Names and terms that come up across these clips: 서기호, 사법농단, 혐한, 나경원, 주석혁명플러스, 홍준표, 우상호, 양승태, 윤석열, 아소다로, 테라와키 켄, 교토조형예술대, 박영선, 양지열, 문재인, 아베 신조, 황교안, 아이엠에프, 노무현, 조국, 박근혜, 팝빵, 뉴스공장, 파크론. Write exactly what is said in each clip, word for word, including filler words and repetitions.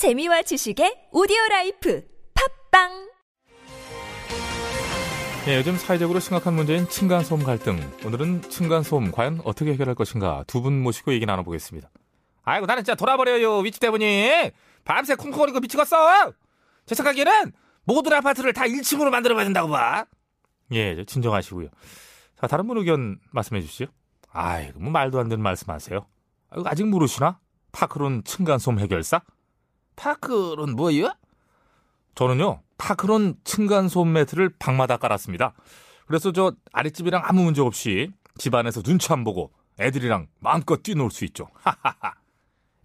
재미와 지식의 오디오라이프 팝빵. 네, 요즘 사회적으로 심각한 문제인 층간소음 갈등. 오늘은 층간소음 과연 어떻게 해결할 것인가 두 분 모시고 얘기 나눠보겠습니다. 아이고, 나는 진짜 돌아버려요. 위치 때문에 밤새 쿵쿵거리고 미치겠어. 제 생각에는 모든 아파트를 다 일 층으로 만들어봐야 된다고 봐. 예, 진정하시고요. 자, 다른 분 의견 말씀해 주시죠. 아이고, 뭐 말도 안 되는 말씀하세요. 아이고, 아직 모르시나? 파크론 층간소음 해결사? 파크론 뭐예요? 저는요, 파크론 층간소음 매트를 방마다 깔았습니다. 그래서 저 아랫집이랑 아무 문제 없이 집안에서 눈치 안 보고 애들이랑 마음껏 뛰놀 수 있죠. 하하하.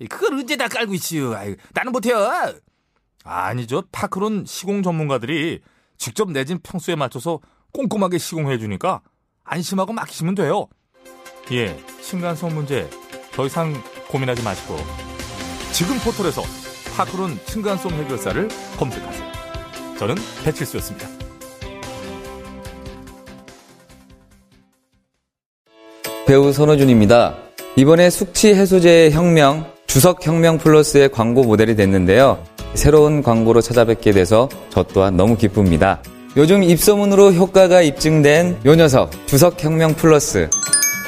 그걸 언제 다 깔고 있지요? 아이고, 나는 못해요. 아니죠. 파크론 시공 전문가들이 직접 내진 평수에 맞춰서 꼼꼼하게 시공해 주니까 안심하고 맡기시면 돼요. 예, 층간소음 문제 더 이상 고민하지 마시고 지금 포털에서 파크론 층간소음 해결사를 검색하세요. 저는 배칠수였습니다. 배우 선호준입니다. 이번에 숙취 해소제의 혁명, 주석혁명플러스의 광고 모델이 됐는데요. 새로운 광고로 찾아뵙게 돼서 저 또한 너무 기쁩니다. 요즘 입소문으로 효과가 입증된 요 녀석, 주석혁명플러스.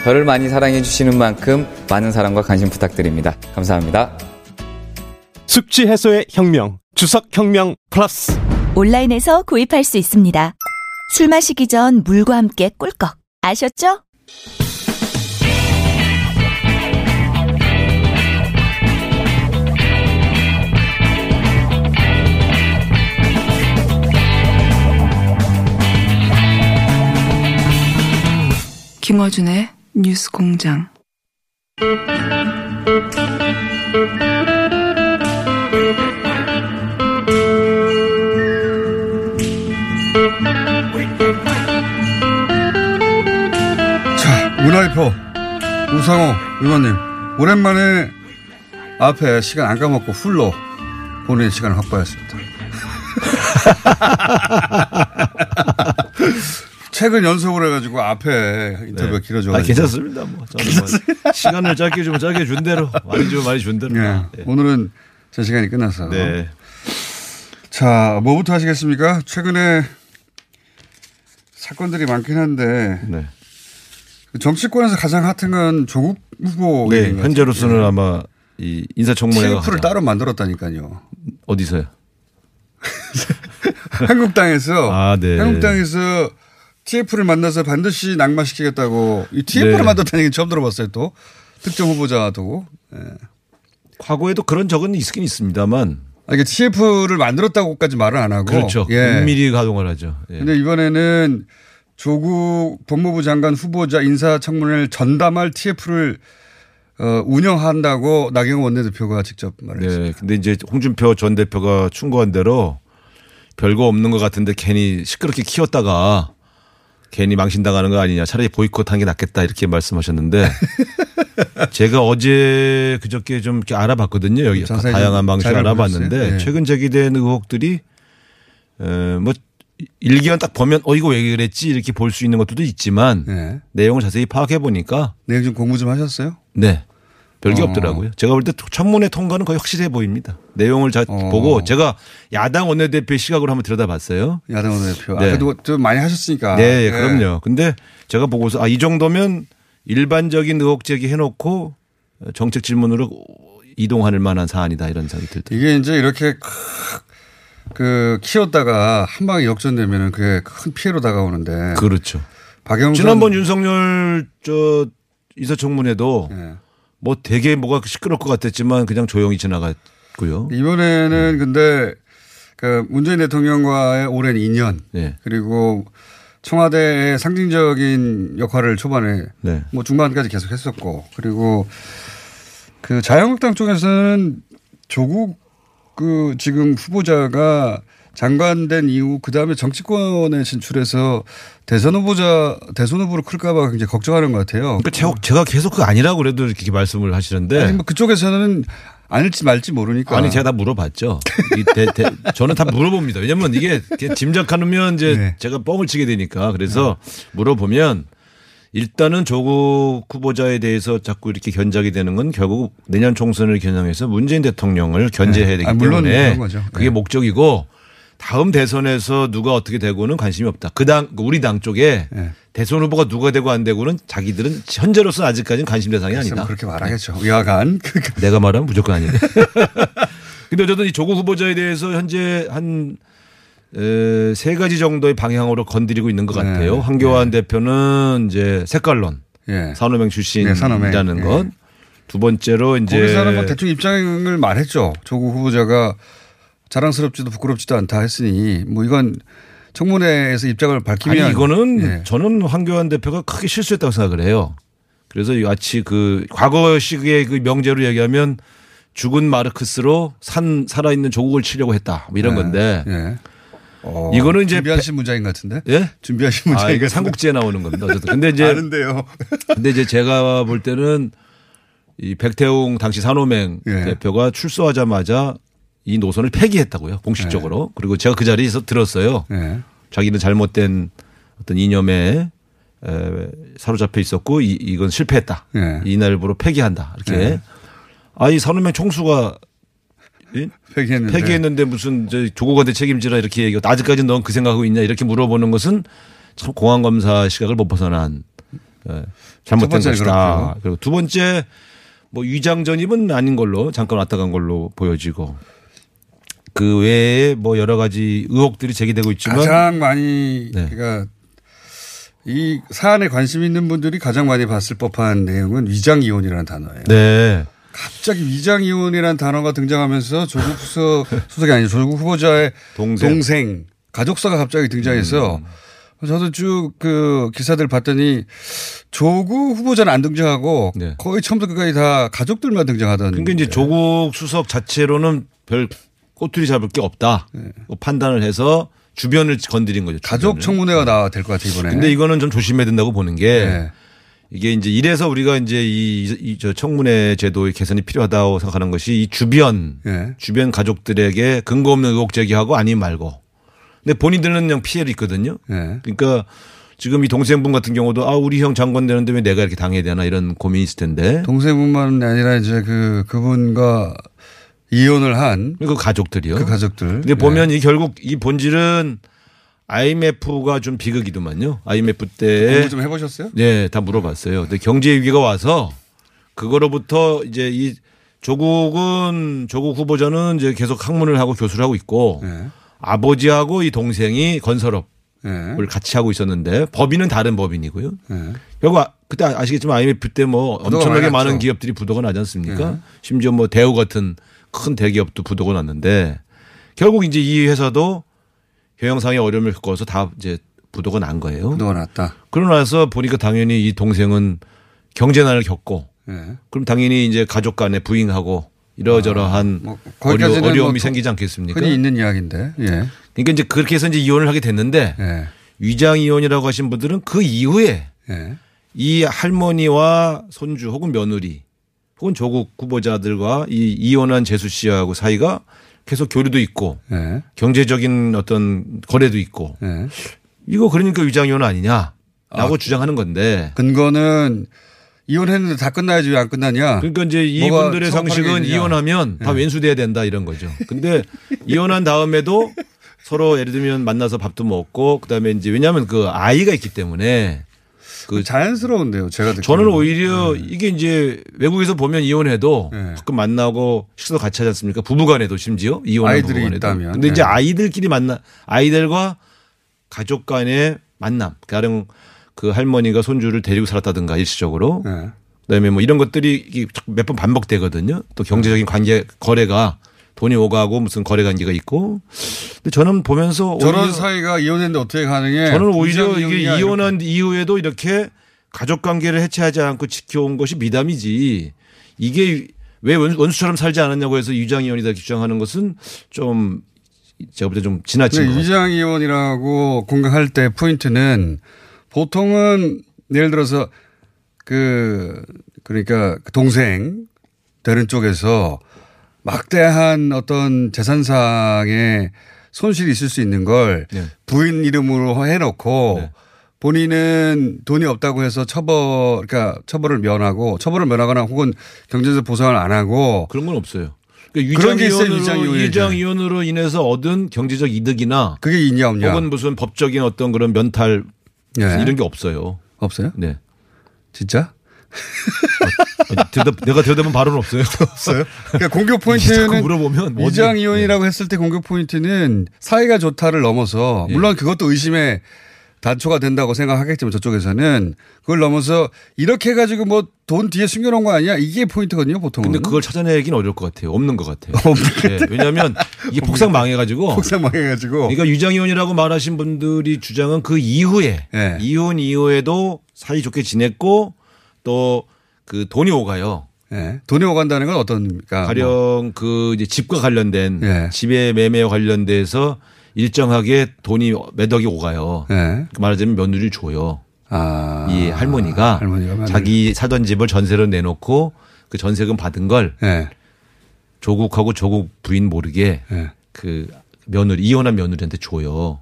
저를 많이 사랑해주시는 만큼 많은 사랑과 관심 부탁드립니다. 감사합니다. 숙취 해소의 혁명, 주석혁명 플러스. 온라인에서 구입할 수 있습니다. 술 마시기 전 물과 함께 꿀꺽. 아셨죠? 김어준의 뉴스공장. 문화일보 우상호 의원님, 오랜만에 앞에 시간 안 까먹고 훌로 보내는 시간을 확보했습니다. 최근 연속으로 해가지고 앞에 인터뷰가 네. 길어져가지고. 아, 괜찮습니다. 뭐, 뭐 시간을 짧게 주면 짧게 준 대로, 많이 주면 많이 준 대로. 네. 네. 오늘은 제 시간이 끝났어요. 네. 자, 뭐부터 하시겠습니까? 최근에 사건들이 많긴 한데. 네. 정치권에서 가장 핫한 건 조국 후보. 네, 현재로서는 예. 아마 이 인사청문회가. 티에프를 따로 만들었다니까요. 어디서요? 한국당에서. 아, 네. 한국당에서 티에프를 만나서 반드시 낙마시키겠다고. 이 티에프를 네. 만들었다는 얘기 처음 들어봤어요, 또. 특정 후보자도. 예. 과거에도 그런 적은 있긴 있습니다만. 아니, 그러니까 티에프를 만들었다고까지 말은 안 하고. 그렇죠. 예. 은밀히 가동을 하죠. 예. 근데 이번에는 조국 법무부 장관 후보자 인사청문회를 전담할 티에프를 어, 운영한다고 나경원 원내대표가 직접 말했습니다. 네, 근데 이제 홍준표 전 대표가 충고한 대로 별거 없는 것 같은데 괜히 시끄럽게 키웠다가 괜히 망신당하는 거 아니냐, 차라리 보이콧한 게 낫겠다 이렇게 말씀하셨는데 제가 어제 그저께 좀 이렇게 알아봤거든요. 여기 다양한 방식 알아봤는데 네. 최근 제기된 의혹들이 에, 뭐. 일기원 딱 보면 어 이거 왜 그랬지 이렇게 볼 수 있는 것들도 있지만 네. 내용을 자세히 파악해 보니까. 내용 좀 공부 좀 하셨어요? 네. 별게 어. 없더라고요. 제가 볼 때 청문회 통과는 거의 확실해 보입니다. 내용을 잘 어. 보고 제가 야당 원내대표의 시각으로 한번 들여다봤어요. 야당 원내대표. 네. 아, 그래도 좀 많이 하셨으니까. 네, 네. 그럼요. 근데 제가 보고서 아, 이 정도면 일반적인 의혹 제기해 놓고 정책 질문으로 이동할 만한 사안이다 이런 생각이 들더라고요. 이게 이제 이렇게 그 키웠다가 한 방에 역전되면은 그게 큰 피해로 다가오는데. 그렇죠. 박영선 지난번 윤석열 저 인사청문회도 네. 뭐 되게 뭐가 시끄러울 것 같았지만 그냥 조용히 지나갔고요. 이번에는 네. 근데 그 문재인 대통령과의 오랜 인연 네. 그리고 청와대의 상징적인 역할을 초반에 네. 뭐 중반까지 계속 했었고, 그리고 그 자유한국당 쪽에서는 조국 그 지금 후보자가 장관된 이후 그 다음에 정치권에 진출해서 대선 후보자 대선 후보로 클까봐 굉장히 걱정하는 것 같아요. 그러니까 제가, 제가 계속 그 아니라고 그래도 이렇게 말씀을 하시는데. 아니, 뭐 그쪽에서는 아닐지 말지 모르니까. 아니, 제가 다 물어봤죠. 이 대, 대, 저는 다 물어봅니다. 왜냐면 이게 짐작하면 이제 네. 제가 뻥을 치게 되니까. 그래서 물어보면 일단은 조국 후보자에 대해서 자꾸 이렇게 견작이 되는 건 결국 내년 총선을 겨냥해서 문재인 대통령을 견제해야 되기 네. 아, 물론 때문에 그런 거죠. 그게 네. 목적이고 다음 대선에서 누가 어떻게 되고는 관심이 없다. 그 당, 우리 당 쪽에 네. 대선 후보가 누가 되고 안 되고는 자기들은 현재로서는 아직까지는 관심 대상이 아니다. 그렇게 말하겠죠. 여하간. 내가 말하면 무조건 아니다. 근데 어쨌든 이 조국 후보자에 대해서 현재 한 세 가지 정도의 방향으로 건드리고 있는 것 같아요. 네. 황교안 네. 대표는 이제 색깔론, 네. 산호명 출신이라는 네. 것. 네. 두 번째로 이제 거기서는 뭐 대충 입장을 말했죠. 조국 후보자가 자랑스럽지도 부끄럽지도 않다 했으니 뭐 이건 청문회에서 입장을 밝히면 아니 이거는 네. 저는 황교안 대표가 크게 실수했다고 생각을 해요. 그래서 마치 그 과거식의 그 명제로 얘기하면 죽은 마르크스로 산 살아있는 조국을 치려고 했다 뭐 이런 네. 건데 네. 어, 이거는 이제 준비하신 문장인 같은데? 예? 준비하신 문장인 아, 삼국지에 나오는 겁니다. 어쨌든 근데 이제 아는데요. 근데 이제 제가 볼 때는 이 백태웅 당시 산호맹 네. 대표가 출소하자마자 이 노선을 폐기했다고요. 공식적으로. 네. 그리고 제가 그 자리에서 들었어요. 네. 자기는 잘못된 어떤 이념에 에, 사로잡혀 있었고 이, 이건 실패했다. 네. 이날부로 폐기한다. 이렇게. 네. 아니 산호맹 총수가 폐기했는데. 폐기했는데 무슨 조국한테 책임지라 이렇게 얘기하고 아직까지는 넌 그 생각하고 있냐 이렇게 물어보는 것은 참 공안검사 시각을 못 벗어난 에, 잘못된 것이다. 그렇구나. 그리고 두 번째 뭐 위장 전입은 아닌 걸로 잠깐 왔다 간 걸로 보여지고. 그 외에 뭐 여러 가지 의혹들이 제기되고 있지만 가장 많이 네. 그러니까 이 사안에 관심 있는 분들이 가장 많이 봤을 법한 내용은 위장이혼이라는 단어예요. 네. 갑자기 위장이혼이라는 단어가 등장하면서 조국 수석, 수석이 아니죠. 조국 후보자의 동생, 동생 가족사가 갑자기 등장해서 음. 저도 쭉 그 기사들 봤더니 조국 후보자는 안 등장하고 네. 거의 처음부터 끝까지 다 가족들만 등장하던. 그러니까 이제 조국 수석 자체로는 별 꼬투리 잡을 게 없다. 네. 판단을 해서 주변을 건드린 거죠. 주변을. 가족 청문회가 나와야 될 것 같아요, 이번에. 근데 이거는 좀 조심해야 된다고 보는 게 네. 이게 이제 이래서 우리가 이제 이, 이 저 청문회 제도의 개선이 필요하다고 생각하는 것이 이 주변, 네. 주변 가족들에게 근거 없는 의혹 제기하고 아니면 말고. 근데 본인들은 그냥 피해를 입거든요. 네. 그러니까 지금 이 동생분 같은 경우도 아, 우리 형 장관 되는데 왜 내가 이렇게 당해야 되나 이런 고민이 있을 텐데. 동생분만 아니라 이제 그, 그분과 이혼을 한 그 가족들이요. 그 가족들. 근데 보면 네. 이 결국 이 본질은 아이엠에프가 좀 비극이더만요. 아이엠에프 때 공부 좀 해보셨어요? 네, 다 물어봤어요. 근데 경제 위기가 와서 그거로부터 이제 이 조국은 조국 후보자는 이제 계속 학문을 하고 교수를 하고 있고 네. 아버지하고 이 동생이 건설업을 네. 같이 하고 있었는데 법인은 다른 법인이고요. 네. 결국 그때 아시겠지만 아이엠에프 때 뭐 엄청나게 많은 났죠. 기업들이 부도가 나지 않습니까? 네. 심지어 뭐 대우 같은 큰 대기업도 부도가 났는데 결국 이제 이 회사도 경영상의 어려움을 겪어서 다 이제 부도가 난 거예요. 부도가 났다. 그러고 나서 보니까 당연히 이 동생은 경제난을 겪고 네. 그럼 당연히 이제 가족 간에 부인하고 이러저러한 아, 뭐 어려, 어려움이 뭐 생기지 않겠습니까? 흔히 있는 이야기인데. 예. 그러니까 이제 그렇게 해서 이제 이혼을 하게 됐는데 예. 위장이혼이라고 하신 분들은 그 이후에 예. 이 할머니와 손주 혹은 며느리 혹은 조국 후보자들과 이 이혼한 재수 씨하고 사이가 계속 교류도 있고 네. 경제적인 어떤 거래도 있고 네. 이거 그러니까 위장이혼 아니냐라고 아, 주장하는 건데 근거는 이혼했는데 다 끝나야지 왜 안 끝나냐. 그러니까 이제 이분들의 상식은 이혼하면 네. 다 왼수돼야 된다 이런 거죠. 근데 이혼한 다음에도 서로 예를 들면 만나서 밥도 먹고 그다음에 이제 왜냐하면 그 아이가 있기 때문에 그 자연스러운데요. 제가 듣기로는. 저는 오히려 네. 이게 이제 외국에서 보면 이혼해도 네. 가끔 만나고 식사도 같이 하지 않습니까? 부부간에도 심지어 이혼한 부부간에도. 있다면. 근데 네. 이제 아이들끼리 만나 아이들과 가족 간의 만남. 가령 그 할머니가 손주를 데리고 살았다든가 일시적으로. 네. 그다음에 뭐 이런 것들이 몇 번 반복되거든요. 또 경제적인 관계 거래가 돈이 오가고 무슨 거래 관계가 있고. 근데 저는 보면서 저런 사이가 이혼했는데 어떻게 가능해? 저는 오히려 이게 이혼한 이렇게. 이후에도 이렇게 가족 관계를 해체하지 않고 지켜온 것이 미담이지. 이게 왜 원수처럼 살지 않았냐고 해서 위장이혼이다 주장하는 것은 좀 제가 볼 때 좀 지나친 거. 위장이혼이라고 공격할 때 포인트는 보통은 예를 들어서 그 그러니까 동생 되는 쪽에서 막대한 어떤 재산상의 손실이 있을 수 있는 걸 네. 부인 이름으로 해놓고 네. 본인은 돈이 없다고 해서 처벌, 그러니까 처벌을 면하고 처벌을 면하거나 혹은 경제적 보상을 안 하고 그런 건 없어요. 그러니까 그런 게 있어요. 위장이혼으로, 위장이혼으로 인해서 얻은 경제적 이득이나 그게 있냐 없냐. 혹은 무슨 법적인 어떤 그런 면탈 네. 이런 게 없어요. 없어요? 네. 진짜? 아, 대답, 내가 대답은 바로는 없어요. 없어요. 그러니까 공격 포인트는 물어보면 위장이혼이라고 네. 했을 때 공격 포인트는 사이가 좋다를 넘어서 물론 네. 그것도 의심의 단초가 된다고 생각하겠지만 저쪽에서는 그걸 넘어서 이렇게 해가지고 뭐 돈 뒤에 숨겨놓은 거 아니야? 이게 포인트거든요 보통은. 근데 그걸 찾아내긴 어려울 것 같아요. 없는 것 같아요. 네, 왜냐하면 이게 폭삭 망해가지고. 폭삭 망해가지고. 그러니까 유장이혼이라고 말하신 분들이 주장은 그 이후에 네. 이혼 이후에도 사이좋게 지냈고 또 그 돈이 오가요. 네. 돈이 오간다는 건 어떻습니까? 가령 뭐. 그 이제 집과 관련된 네. 집의 매매와 관련돼서 일정하게 돈이 몇 억이 오가요. 네. 말하자면 며느리 줘요. 아. 이 할머니가, 할머니가 자기 사던 집을 전세로 내놓고 그 전세금 받은 걸 네. 조국하고 조국 부인 모르게 네. 그 며느리, 이혼한 며느리한테 줘요.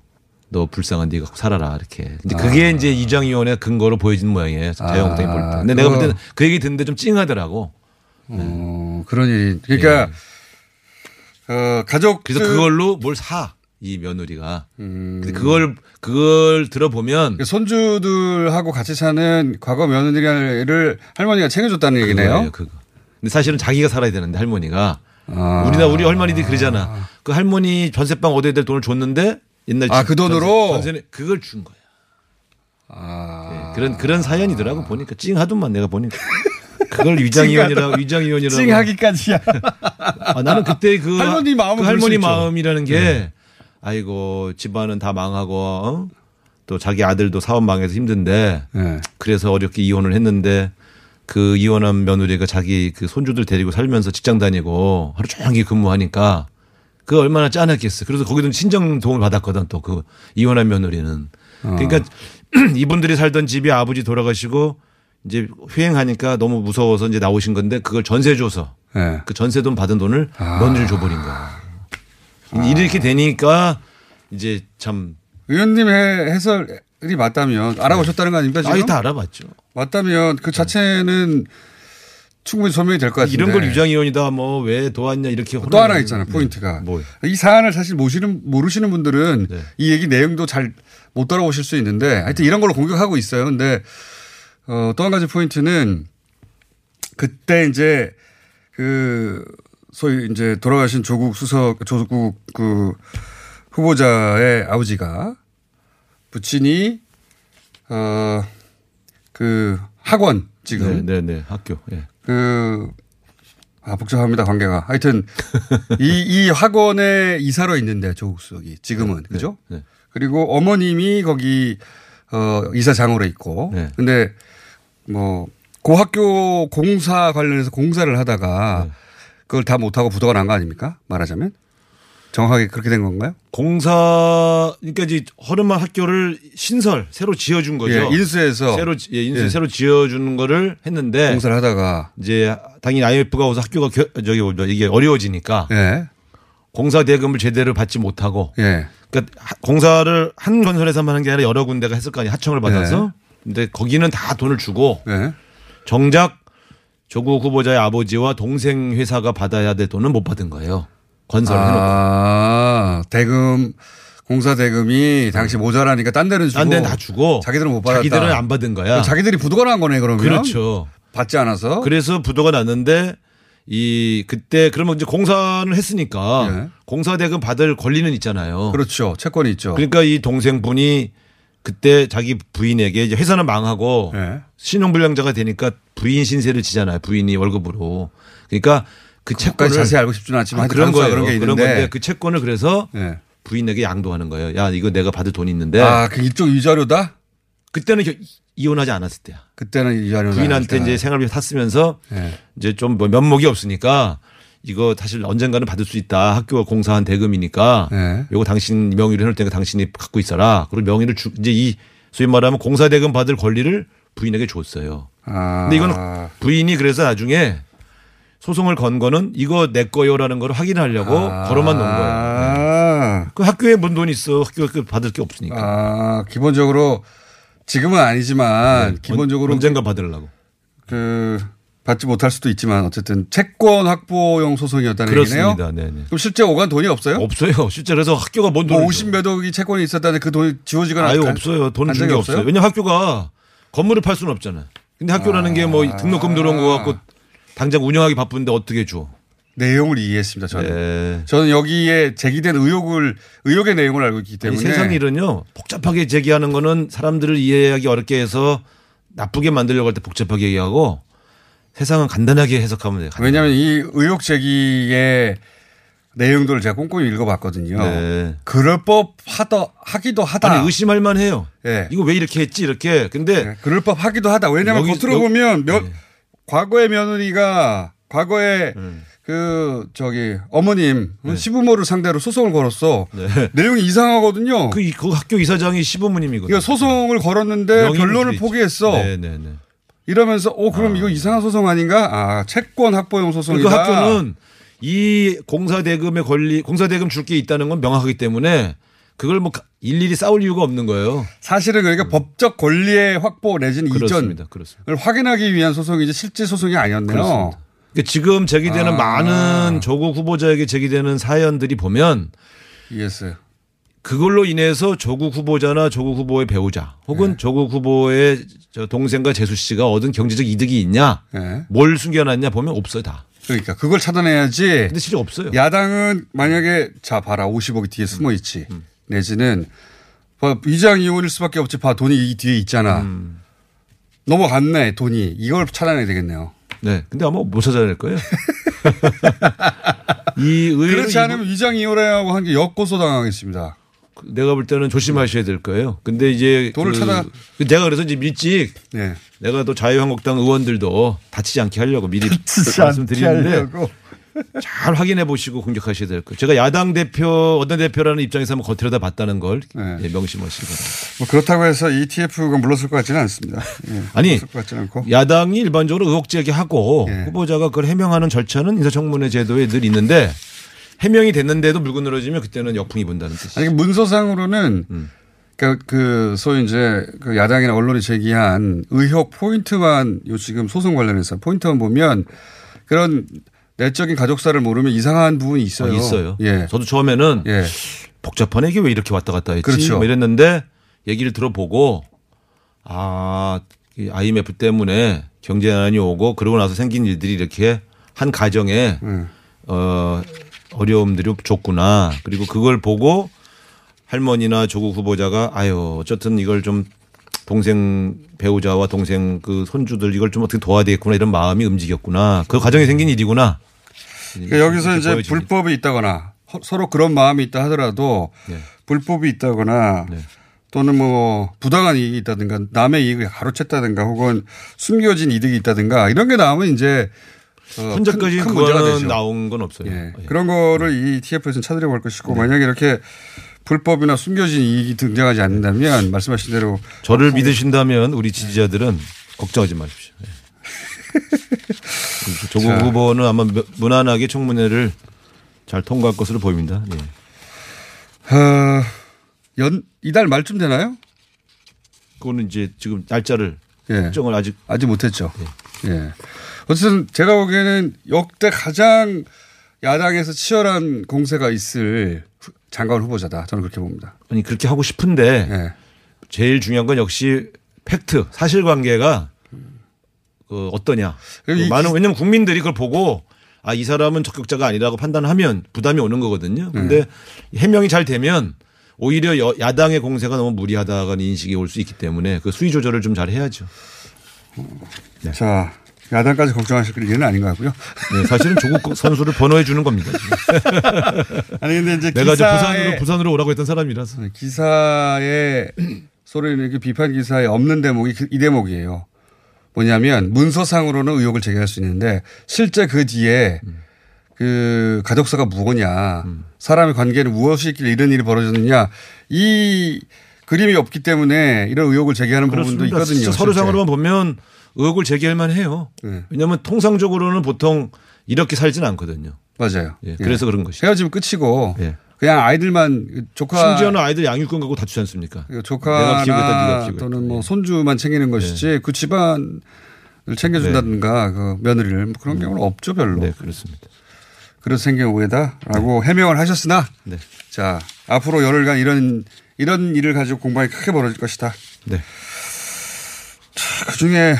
너 불쌍한 네가 살아라 이렇게. 근데 그게 아. 이제 이장이혼의 근거로 보여진 모양이에요. 자유한국당이 아. 볼 때. 근데 내가 볼 때는 그 얘기 듣는데 좀 찡하더라고. 어, 네. 그런 일이. 그러니까 네. 어, 가족. 그래서 그걸로 뭘 사. 이 며느리가 음. 근데 그걸 그걸 들어보면 손주들하고 같이 사는 과거 며느리를 할머니가 챙겨줬다는 얘기네요. 그거예요, 그거. 근데 사실은 자기가 살아야 되는데 할머니가 아. 우리나 우리 할머니들이 그러잖아. 그 할머니 전세방 얻어야 될 돈을 줬는데 옛날 아, 그 돈으로 전세, 전세 그걸 준 거야. 아. 네, 그런 그런 사연이더라고 아. 보니까 찡하던만 내가 보니까. 그걸 위장이혼이라고 위장이혼이라고 찡하기까지야. 아, 나는 그때 그 할머니 마음 그 할머니 마음이라는 게 네. 아이고 집안은 다 망하고 어? 또 자기 아들도 사업 망해서 힘든데 네. 그래서 어렵게 이혼을 했는데 그 이혼한 며느리가 자기 그 손주들 데리고 살면서 직장 다니고 하루 종일 근무하니까 그 얼마나 짠했겠어. 그래서 거기도 친정 도움을 받았거든 또 그 이혼한 며느리는. 어. 그러니까 이분들이 살던 집이 아버지 돌아가시고 이제 횡행하니까 너무 무서워서 이제 나오신 건데 그걸 전세 줘서 네. 그 전세 돈 받은 돈을 아. 며느리를 줘버린 거야. 이렇게 되니까 이제 참 의원님의 해설이 맞다면 알아보셨다는 거 아닙니까? 지금? 아니, 다 알아봤죠. 맞다면 그 자체는 충분히 소명이 될 것 같은데. 이런 걸 유장이혼이다 뭐 왜 도왔냐 이렇게. 또 하나 있잖아요. 포인트가. 네. 이 사안을 사실 모시는, 모르시는 분들은 네. 이 얘기 내용도 잘 못 따라오실 수 있는데 하여튼 이런 걸로 공격하고 있어요. 근데 어, 또 한 가지 포인트는 그때 이제 그 소위 이제 돌아가신 조국 수석, 조국 그 후보자의 아버지가 부친이 어 그 학원 지금 네네 네, 네. 학교 네. 그 아 복잡합니다 관계가 하여튼 이 이 학원의 이사로 있는데 조국 수석이 지금은 네, 그죠? 네, 네. 그리고 어머님이 거기 어 이사장으로 있고 네. 근데 뭐 그 학교 공사 관련해서 공사를 하다가 네. 그걸 다 못하고 부도가 난 거 아닙니까? 말하자면. 정확하게 그렇게 된 건가요? 공사, 그러니까 이제 허름한 학교를 신설, 새로 지어준 거죠. 예, 인수해서. 새로, 예, 인수해서 예. 새로 지어준 거를 했는데. 공사를 하다가. 이제 당연히 아이엠에프가 오서 학교가 겨, 저기, 이게 어려워지니까. 예. 공사 대금을 제대로 받지 못하고. 예. 그러니까 공사를 한 건설에서만 한 게 아니라 여러 군데가 했을 거 아니에요. 하청을 받아서. 예. 근데 거기는 다 돈을 주고. 예. 정작 조국 후보자의 아버지와 동생 회사가 받아야 될 돈은 못 받은 거예요. 건설을 해놓고. 아, 대금, 공사 대금이 당시 모자라니까 딴 데는 주고. 딴 데는 다 주고. 자기들은 못 받았다. 자기들은 안 받은 거야. 자기들이 부도가 난 거네 그러면. 그렇죠. 받지 않아서. 그래서 부도가 났는데 이 그때 그러면 이제 공사를 했으니까 네. 공사 대금 받을 권리는 있잖아요. 그렇죠. 채권이 있죠. 그러니까 이 동생분이 그때 자기 부인에게 이제 회사는 망하고 네. 신용불량자가 되니까 부인 신세를 지잖아요. 부인이 월급으로. 그러니까 그 채권을 자세히 알고 싶지는 않지만 아, 그런 거예요. 그런 게 있는데 그런 건데 그 채권을 그래서 네. 부인에게 양도하는 거예요. 야 이거 내가 받을 돈이 있는데. 아, 그 이쪽 위자료다. 그때는 이혼하지 않았을 때야. 그때는 위자료. 부인한테 이제 생활비 탔으면서 네. 이제 좀 뭐 면목이 없으니까 이거 사실 언젠가는 받을 수 있다. 학교가 공사한 대금이니까 네. 요거 당신 명의로 해놓을 테니까 당신이 갖고 있어라. 그리고 명의를 주, 이제 이 소위 말하면 공사 대금 받을 권리를 부인에게 줬어요. 아. 근데 이건 부인이 그래서 나중에 소송을 건 거는 이거 내 거요라는 걸 확인하려고 아. 걸어만 놓은 거예요. 네. 그 학교에 뭔 돈이 있어. 학교가 받을 게 없으니까. 아, 기본적으로 지금은 아니지만 네, 기본적으로 언젠가 받으려고 그 받지 못할 수도 있지만 어쨌든 채권 확보용 소송이었다는 그렇습니다. 얘기네요. 그렇습니다. 네네. 그럼 실제 오간 돈이 없어요? 없어요. 실제 그래서 학교가 뭔 돈을 뭐 오십몇 억이 채권이 있었다는 그 돈이 지워지거나 아유 간, 없어요. 돈 준 게 없어요. 왜냐 학교가 건물을 팔 수는 없잖아요. 근데 학교라는 아, 게 뭐 등록금 들어온 거 갖고 당장 운영하기 바쁜데 어떻게 줘? 내용을 이해했습니다. 저는 네. 저는 여기에 제기된 의혹을 의혹의 내용을 알고 있기 때문에 아니, 세상 일은요 복잡하게 제기하는 거는 사람들을 이해하기 어렵게 해서 나쁘게 만들려고 할 때 복잡하게 얘기하고 세상은 간단하게 해석하면 돼요. 간단하게. 왜냐하면 이 의혹 제기의 내용들을 제가 꼼꼼히 읽어봤거든요. 네. 그럴 법 하더, 하기도 하다. 아니, 의심할 만해요. 네. 이거 왜 이렇게 했지 이렇게. 근데 네. 그럴 법 하기도 하다. 왜냐하면 여기, 겉으로 여기, 보면 며, 네. 과거의 며느리가 과거에 음. 그 저기 어머님 네. 시부모를 상대로 소송을 걸었어. 네. 내용이 이상하거든요. 그, 그 학교 이사장이 시부모님이거든요. 그러니까 소송을 걸었는데 결론을 포기했어. 네, 네, 네. 이러면서 오 그럼 아. 이거 이상한 소송 아닌가? 아 채권 확보용 소송이다. 그 학교는 이 공사 대금에 권리 공사 대금 줄 게 있다는 건 명확하기 때문에 그걸 뭐 일일이 싸울 이유가 없는 거예요. 사실은 그러니까 음. 법적 권리의 확보 내지는 그렇습니다. 이전을 그렇습니다. 확인하기 위한 소송이지 실제 소송이 아니었네요. 그렇습니다. 그러니까 지금 제기되는 아. 많은 조국 후보자에게 제기되는 사연들이 보면 이해했어요. 그걸로 인해서 조국 후보자나 조국 후보의 배우자 혹은 네. 조국 후보의 저 동생과 재수 씨가 얻은 경제적 이득이 있냐 네. 뭘 숨겨놨냐 보면 없어요 다. 그러니까 그걸 찾아내야지. 근데 실제 없어요. 야당은 만약에 자 봐라 오십억이 뒤에 숨어있지 음. 내지는 봐, 위장 이혼일 수밖에 없지 봐 돈이 이 뒤에 있잖아. 음. 넘어갔네 돈이. 이걸 찾아내야 되겠네요. 네, 근데 아마 못 찾아낼 거예요. 이 그렇지 않으면 위장 이혼이라고 한 게 역고소 당하겠습니다. 내가 볼 때는 조심하셔야 될 거예요. 근데 이제 돈을 그 찾아 내가 그래서 이제 일찍 네. 내가 또 자유한국당 의원들도 다치지 않게 하려고 미리 말씀드리는데 잘 확인해 보시고 공격하셔야 될 거예요. 제가 야당 대표 어떤 대표라는 입장에서 한번 거들여다 봤다는 걸 네. 예, 명심하시고 뭐 그렇다고 해서 이티에프가 물러설 것 같지는 않습니다. 예, 아니 것 같지는 않고. 야당이 일반적으로 의혹 제기하고 예. 후보자가 그걸 해명하는 절차는 인사청문회 제도에 늘 있는데. 해명이 됐는데도 물고 늘어지면 그때는 역풍이 분다는 뜻이죠. 아니, 문서상으로는 음. 그러니까 그 소위 이제 그 야당이나 언론이 제기한 의혹 포인트만 요 지금 소송 관련해서 포인트만 보면 그런 내적인 가족사를 모르면 이상한 부분이 있어요. 아, 있어요. 예. 저도 처음에는 예. 복잡하네 이게 왜 이렇게 왔다 갔다 했지 그렇죠. 뭐 이랬는데 얘기를 들어보고 아 아이엠에프 때문에 경제난이 오고 그러고 나서 생긴 일들이 이렇게 한 가정에 음. 어. 어려움들이 줬구나. 그리고 그걸 보고 할머니나 조국 후보자가 아유 어쨌든 이걸 좀 동생 배우자와 동생 그 손주들 이걸 좀 어떻게 도와야 되겠구나 이런 마음이 움직였구나. 그 과정에 생긴 일이구나. 그러니까 여기서 이제 보여집니다. 불법이 있다거나 서로 그런 마음이 있다 하더라도 네. 불법이 있다거나 네. 또는 뭐 부당한 이익이 있다든가 남의 이익을 가로챘다든가 혹은 숨겨진 이득이 있다든가 이런 게 나오면 이제 현재까지 큰, 큰 그거는 나온 건 없어요. 예. 예. 그런 거를 이 티에프에서는 찾으려고 할 것이고 네. 만약에 이렇게 불법이나 숨겨진 이익이 등장하지 않는다면 말씀하신 대로 저를 어, 믿으신다면 우리 지지자들은 네. 걱정하지 마십시오. 예. 조국 자. 후보는 아마 무난하게 청문회를 잘 통과할 것으로 보입니다. 예. 어, 연, 이달 말쯤 되나요? 그거는 이제 지금 날짜를 예. 결정을 아직 아직 못했죠. 예. 예. 어쨌든 제가 보기에는 역대 가장 야당에서 치열한 공세가 있을 장관 후보자다. 저는 그렇게 봅니다. 아니 그렇게 하고 싶은데 네. 제일 중요한 건 역시 팩트, 사실관계가 그 어떠냐. 많은 왜냐하면 국민들이 그걸 보고 아, 이 사람은 적격자가 아니라고 판단하면 부담이 오는 거거든요. 그런데 네. 해명이 잘 되면 오히려 여, 야당의 공세가 너무 무리하다는 인식이 올 수 있기 때문에 그 수위 조절을 좀 잘 해야죠. 네. 자. 야당까지 걱정하실 일은 아닌 것 같고요. 네, 사실은 조국 선수를 번호해 주는 겁니다. 아니 근데 이제 내가 이제 부산으로 부산으로 오라고 했던 사람이라서 기사에 소리는 비판 기사에 없는 대목이 이 대목이에요. 뭐냐면 문서상으로는 의혹을 제기할 수 있는데 실제 그 뒤에 음. 그 가족사가 무엇이냐, 음. 사람의 관계는 무엇이 있길래 이런 일이 벌어졌느냐 이 그림이 없기 때문에 이런 의혹을 제기하는 그렇습니다. 부분도 있거든요. 서류상으로만 보면. 의혹을 제기할만 해요. 네. 왜냐하면 통상적으로는 보통 이렇게 살진 않거든요. 맞아요. 예, 그래서 예. 그런 것이죠. 헤어지면 끝이고 예. 그냥 아이들만 조카. 심지어는 아이들 양육권 갖고 다투지 않습니까? 조카나 내가 또는 뭐 손주만 챙기는 것이지 네. 그 집안을 챙겨준다든가 네. 그 며느리를 그런 경우는 음. 없죠 별로. 네 그렇습니다. 그래서 생긴 오해다라고 네. 해명을 하셨으나 네. 자 앞으로 열흘간 이런 이런 일을 가지고 공방이 크게 벌어질 것이다. 네. 자, 그중에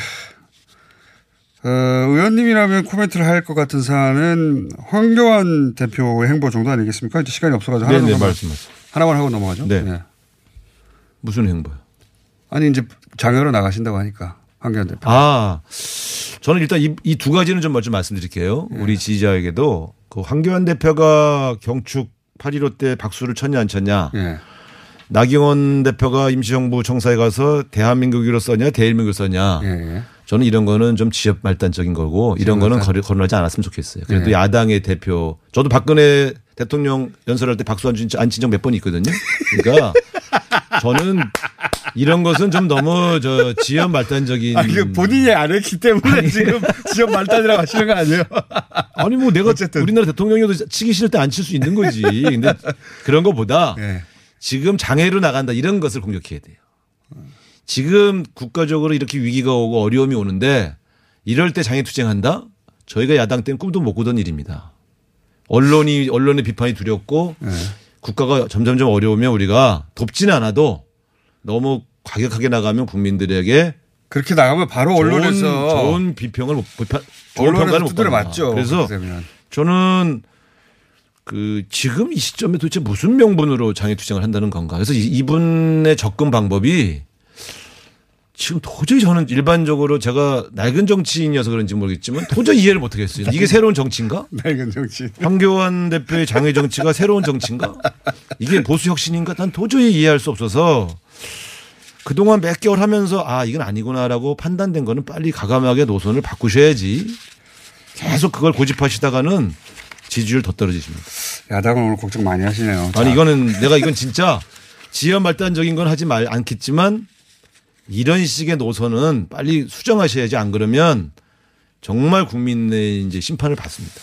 어, 의원님이라면 코멘트를 할 것 같은 사안은 황교안 대표의 행보 정도 아니겠습니까? 이제 시간이 없어가지고 하나 정도만 하나만 하고 넘어가죠. 네. 네. 무슨 행보요? 아니 이제 장외로 나가신다고 하니까 황교안 대표. 아 저는 일단 이, 이 두 가지는 좀 먼저 말씀드릴게요. 네. 우리 지지자에게도 그 황교안 대표가 경축 팔일오 때 박수를 쳤냐 안 쳤냐. 네. 나경원 대표가 임시정부 청사에 가서 대한민국으로 써냐 대일민국으로 써냐. 네. 저는 이런 거는 좀 지엽 말단적인 거고 이런 거는 거론하지 않았으면 좋겠어요. 그래도 네. 야당의 대표. 저도 박근혜 대통령 연설할 때 박수 안 친 적 몇 번 있거든요. 그러니까 저는 이런 것은 좀 너무 저 지엽 말단적인. 아, 이게 본인이 안 했기 때문에 아니. 지금 지엽 말단이라고 하시는 거 아니에요? 아니 뭐 내가 어쨌든. 우리나라 대통령이어도 치기 싫을 때 안 칠 수 있는 거지. 근데 그런 거보다 네. 지금 장애로 나간다 이런 것을 공격해야 돼요. 지금 국가적으로 이렇게 위기가 오고 어려움이 오는데 이럴 때 장애투쟁한다? 저희가 야당 때는 꿈도 못 꾸던 일입니다. 언론이, 언론의 비판이 두렵고 네. 국가가 점점점 어려우면 우리가 돕지는 않아도 너무 과격하게 나가면 국민들에게 그렇게 나가면 바로 언론에서 좋은, 좋은 비평을 못, 비판, 좋은 평가를 못 받는다. 그래서 저는 그 지금 이 시점에 도대체 무슨 명분으로 장애투쟁을 한다는 건가. 그래서 이분의 접근 방법이 지금 도저히 저는 일반적으로 제가 낡은 정치인이어서 그런지 모르겠지만 도저히 이해를 못하겠어요. 이게 새로운 정치인가? 낡은 정치인. 황교안 대표의 장애 정치가 새로운 정치인가? 이게 보수 혁신인가? 난 도저히 이해할 수 없어서 그동안 몇 개월 하면서 아 이건 아니구나라고 판단된 거는 빨리 과감하게 노선을 바꾸셔야지. 계속 그걸 고집하시다가는 지지율 더 떨어지십니다. 야당은 오늘 걱정 많이 하시네요. 아니 자. 이거는 내가 이건 진짜 지연 말단적인 건 하지 말 않겠지만 이런 식의 노선은 빨리 수정하셔야지 안 그러면 정말 국민의 이제 심판을 받습니다.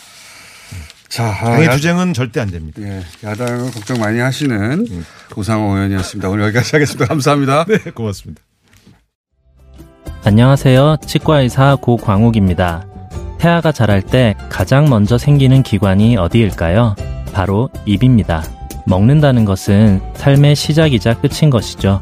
자, 당의 아, 투쟁은 야, 절대 안 됩니다. 예, 야당을 걱정 많이 하시는 음. 우상호 의원이었습니다. 오늘 여기까지 하겠습니다. 감사합니다. 네, 고맙습니다. 안녕하세요. 치과의사 고광욱입니다. 태아가 자랄 때 가장 먼저 생기는 기관이 어디일까요? 바로 입입니다. 먹는다는 것은 삶의 시작이자 끝인 것이죠.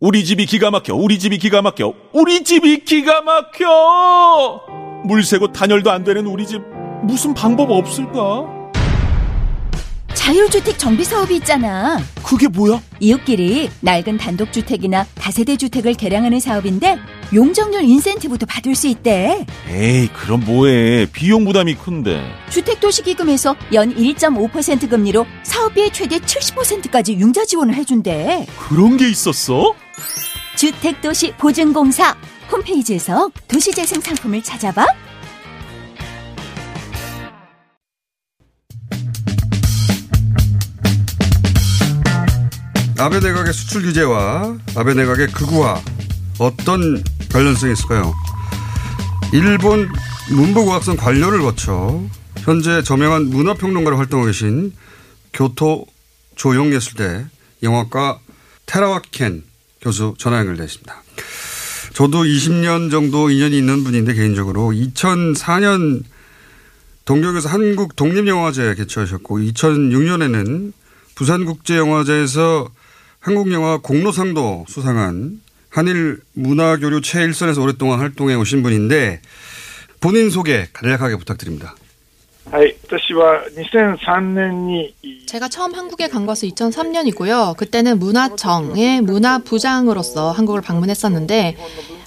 우리 집이 기가 막혀 우리 집이 기가 막혀 우리 집이 기가 막혀 물 새고 단열도 안 되는 우리 집 무슨 방법 없을까? 자율주택 정비 사업이 있잖아. 그게 뭐야? 이웃끼리 낡은 단독주택이나 다세대 주택을 개량하는 사업인데 용적률 인센티브도 받을 수 있대. 에이 그럼 뭐해. 비용 부담이 큰데. 주택도시기금에서 연 일 점 오 퍼센트 금리로 사업비의 최대 칠십 퍼센트까지 융자 지원을 해준대. 그런 게 있었어? 주택도시 보증공사 홈페이지에서 도시재생 상품을 찾아봐. 아베 내각의 수출 규제와 아베 내각의 극우화 어떤 관련성이 있을까요? 일본 문부고학생 관료를 거쳐 현재 저명한 문화평론가로 활동하고 계신 교토조형예술대 영화과 테라와키 켄 교수 전화 연결되어 있습니다. 저도 이십 년 정도 인연이 있는 분인데 개인적으로 이천사 년 동경에서 한국 독립영화제 개최하셨고 이천육 년에는 부산국제영화제에서 한국영화 공로상도 수상한 한일 문화교류 최일선에서 오랫동안 활동해 오신 분인데 본인 소개 간략하게 부탁드립니다. 제가 처음 한국에 간 것은 이천삼 년이고요. 그때는 문화청의 문화부장으로서 한국을 방문했었는데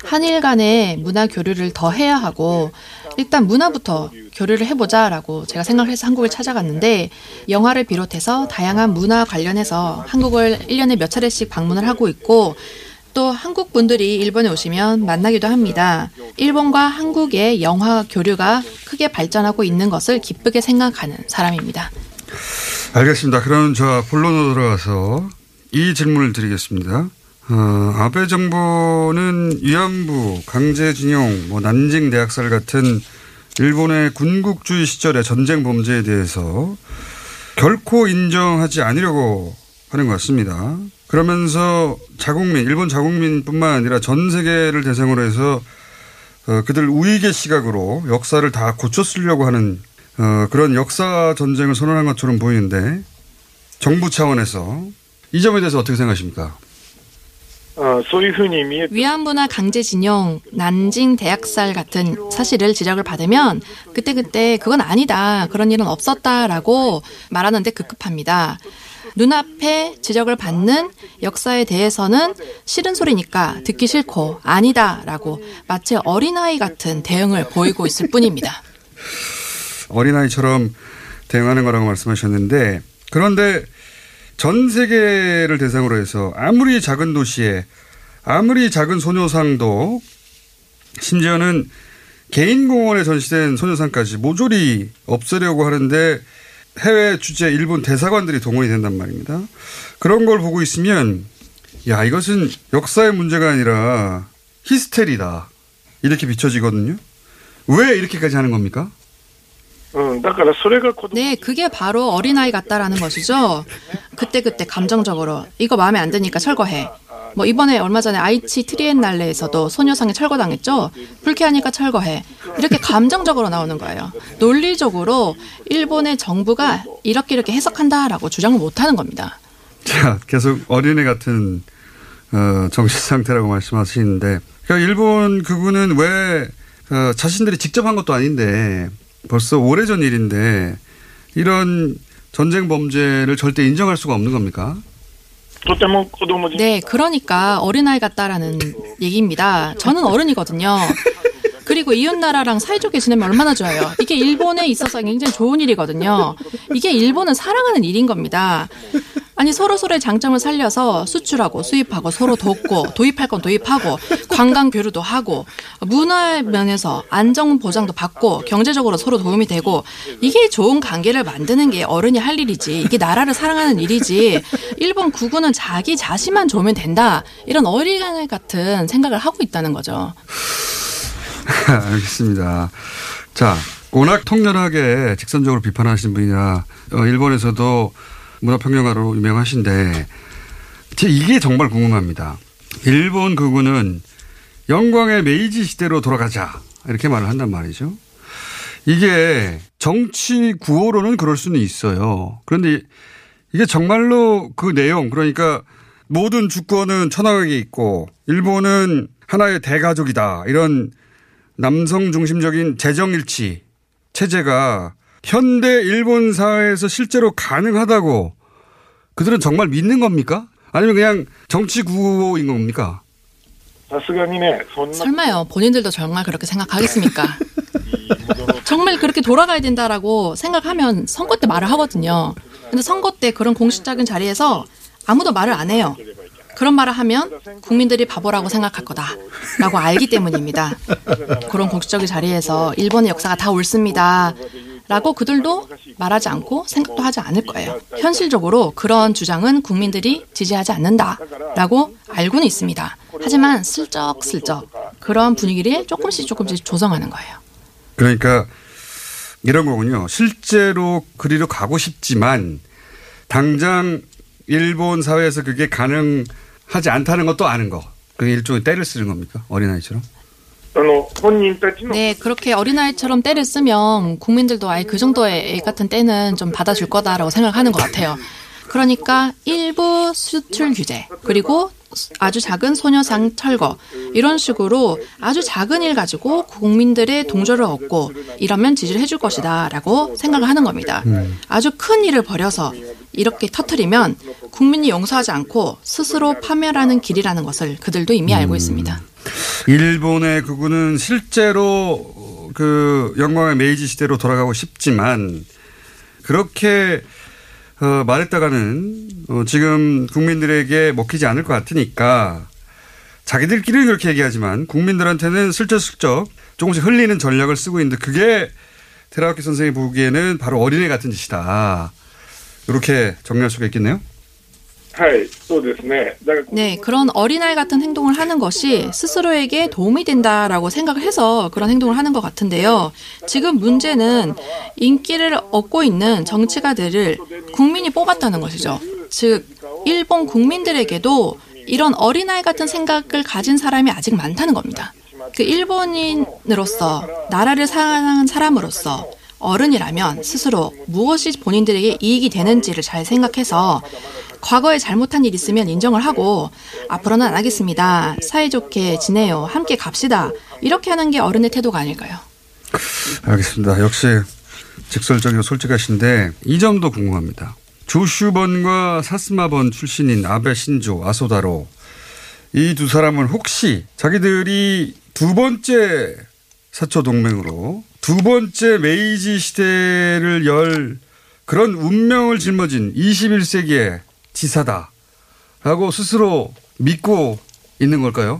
한일 간의 문화교류를 더 해야 하고 일단 문화부터 교류를 해보자라고 제가 생각해서 한국을 찾아갔는데 영화를 비롯해서 다양한 문화 관련해서 한국을 일 년에 몇 차례씩 방문을 하고 있고 또 한국 분들이 일본에 오시면 만나기도 합니다. 일본과 한국의 영화 교류가 크게 발전하고 있는 것을 기쁘게 생각하는 사람입니다. 알겠습니다. 그럼 저 본론으로 돌아가서 이 질문을 드리겠습니다. 어, 아베 정부는 위안부, 강제징용, 뭐 난징 대학살 같은 일본의 군국주의 시절의 전쟁 범죄에 대해서 결코 인정하지 않으려고 하는 것 같습니다. 그러면서 자국민, 일본 자국민뿐만 아니라 전 세계를 대상으로 해서 그들 우익의 시각으로 역사를 다 고쳐쓰려고 하는 그런 역사 전쟁을 선언한 것처럼 보이는데 정부 차원에서 이 점에 대해서 어떻게 생각하십니까? 위안부나 강제징용, 난징 대학살 같은 사실을 지적을 받으면 그때그때 그건 아니다, 그런 일은 없었다라고 말하는데 급급합니다. 눈앞에 지적을 받는 역사에 대해서는 싫은 소리니까 듣기 싫고 아니다라고 마치 어린아이 같은 대응을 보이고 있을 뿐입니다. 어린아이처럼 대응하는 거라고 말씀하셨는데 그런데 전 세계를 대상으로 해서 아무리 작은 도시에 아무리 작은 소녀상도 심지어는 개인 공원에 전시된 소녀상까지 모조리 없애려고 하는데 해외 주재 일본 대사관들이 동원이 된단 말입니다. 그런 걸 보고 있으면 야 이것은 역사의 문제가 아니라 히스테리다 이렇게 비춰지거든요. 왜 이렇게까지 하는 겁니까? 네, 그게 바로 어린아이 같다라는 것이죠. 그때그때 감정적으로 이거 마음에 안 드니까 철거해. 뭐 이번에 얼마 전에 아이치 트리엔날레에서도 소녀상이 철거당했죠. 불쾌하니까 철거해. 이렇게 감정적으로 나오는 거예요. 논리적으로 일본의 정부가 이렇게 이렇게 해석한다라고 주장을 못하는 겁니다. 자, 계속 어린애 같은 어, 정신 상태라고 말씀하시는데 그러니까 일본 그분은 왜 어, 자신들이 직접 한 것도 아닌데 벌써 오래전 일인데 이런 전쟁 범죄를 절대 인정할 수가 없는 겁니까? 네, 그러니까 어린아이 같다라는 얘기입니다. 저는 어른이거든요. 그리고 이웃나라랑 사이좋게 지내면 얼마나 좋아요. 이게 일본에 있어서 굉장히 좋은 일이거든요. 이게 일본은 사랑하는 일인 겁니다. 아니 서로서로의 장점을 살려서 수출하고 수입하고 서로 돕고 도입할 건 도입하고 관광 교류도 하고 문화의 면에서 안정 보장도 받고 경제적으로 서로 도움이 되고 이게 좋은 관계를 만드는 게 어른이 할 일이지 이게 나라를 사랑하는 일이지 일본 국군은 자기 자신만 좋으면 된다 이런 어린아이 같은 생각을 하고 있다는 거죠. 알겠습니다. 자, 워낙 통렬하게 직선적으로 비판하시는 분이라 일본에서도 문화평론가로 유명하신데 제 이게 정말 궁금합니다. 일본 극우는 영광의 메이지 시대로 돌아가자 이렇게 말을 한단 말이죠. 이게 정치 구호로는 그럴 수는 있어요. 그런데 이게 정말로 그 내용 그러니까 모든 주권은 천황에게 있고 일본은 하나의 대가족이다. 이런 남성 중심적인 재정일치 체제가 현대 일본 사회에서 실제로 가능하다고 그들은 정말 믿는 겁니까? 아니면 그냥 정치 구호인 겁니까? 설마요. 본인들도 정말 그렇게 생각하겠습니까? 정말 그렇게 돌아가야 된다라고 생각하면 선거 때 말을 하거든요. 근데 선거 때 그런 공식적인 자리에서 아무도 말을 안 해요. 그런 말을 하면 국민들이 바보라고 생각할 거다라고 알기 때문입니다. 그런 공식적인 자리에서 일본의 역사가 다 옳습니다. 라고 그들도 말하지 않고 생각도 하지 않을 거예요. 현실적으로 그런 주장은 국민들이 지지하지 않는다라고 알고는 있습니다. 하지만 슬쩍슬쩍 그런 분위기를 조금씩 조금씩 조성하는 거예요. 그러니까 이런 거군요. 실제로 그리로 가고 싶지만 당장 일본 사회에서 그게 가능하지 않다는 것도 아는 거. 그게 일종의 떼를 쓰는 겁니까? 어린아이처럼? 네, 그렇게 어린아이처럼 떼를 쓰면 국민들도 아예 그 정도의 애 같은 떼는 좀 받아줄 거다라고 생각하는 것 같아요. 그러니까 일부 수출 규제 그리고 아주 작은 소녀상 철거 이런 식으로 아주 작은 일 가지고 국민들의 동조를 얻고 이러면 지지를 해줄 것이다 라고 생각을 하는 겁니다. 음. 아주 큰 일을 벌여서 이렇게 터뜨리면 국민이 용서하지 않고 스스로 파멸하는 길이라는 것을 그들도 이미 알고 있습니다. 음. 일본의 그군은 실제로 그 영광의 메이지 시대로 돌아가고 싶지만 그렇게 어, 말했다가는 어, 지금 국민들에게 먹히지 않을 것 같으니까 자기들끼리는 그렇게 얘기하지만 국민들한테는 슬쩍슬쩍 조금씩 흘리는 전략을 쓰고 있는데 그게 테라와키 선생이 보기에는 바로 어린애 같은 짓이다. 이렇게 정리할 수가 있겠네요. 네, 그런 어린아이 같은 행동을 하는 것이 스스로에게 도움이 된다라고 생각을 해서 그런 행동을 하는 것 같은데요. 지금 문제는 인기를 얻고 있는 정치가들을 국민이 뽑았다는 것이죠. 즉, 일본 국민들에게도 이런 어린아이 같은 생각을 가진 사람이 아직 많다는 겁니다. 그 일본인으로서, 나라를 사랑하는 사람으로서 어른이라면 스스로 무엇이 본인들에게 이익이 되는지를 잘 생각해서 과거에 잘못한 일 있으면 인정을 하고 앞으로는 안 하겠습니다. 사이좋게 지내요. 함께 갑시다. 이렇게 하는 게 어른의 태도가 아닐까요? 알겠습니다. 역시 직설적이고 솔직하신데 이 점도 궁금합니다. 조슈번과 사스마번 출신인 아베 신조, 아소다로 이 두 사람은 혹시 자기들이 두 번째 사초 동맹으로 두 번째 메이지 시대를 열 그런 운명을 짊어진 이십일 세기의 지사다라고 스스로 믿고 있는 걸까요?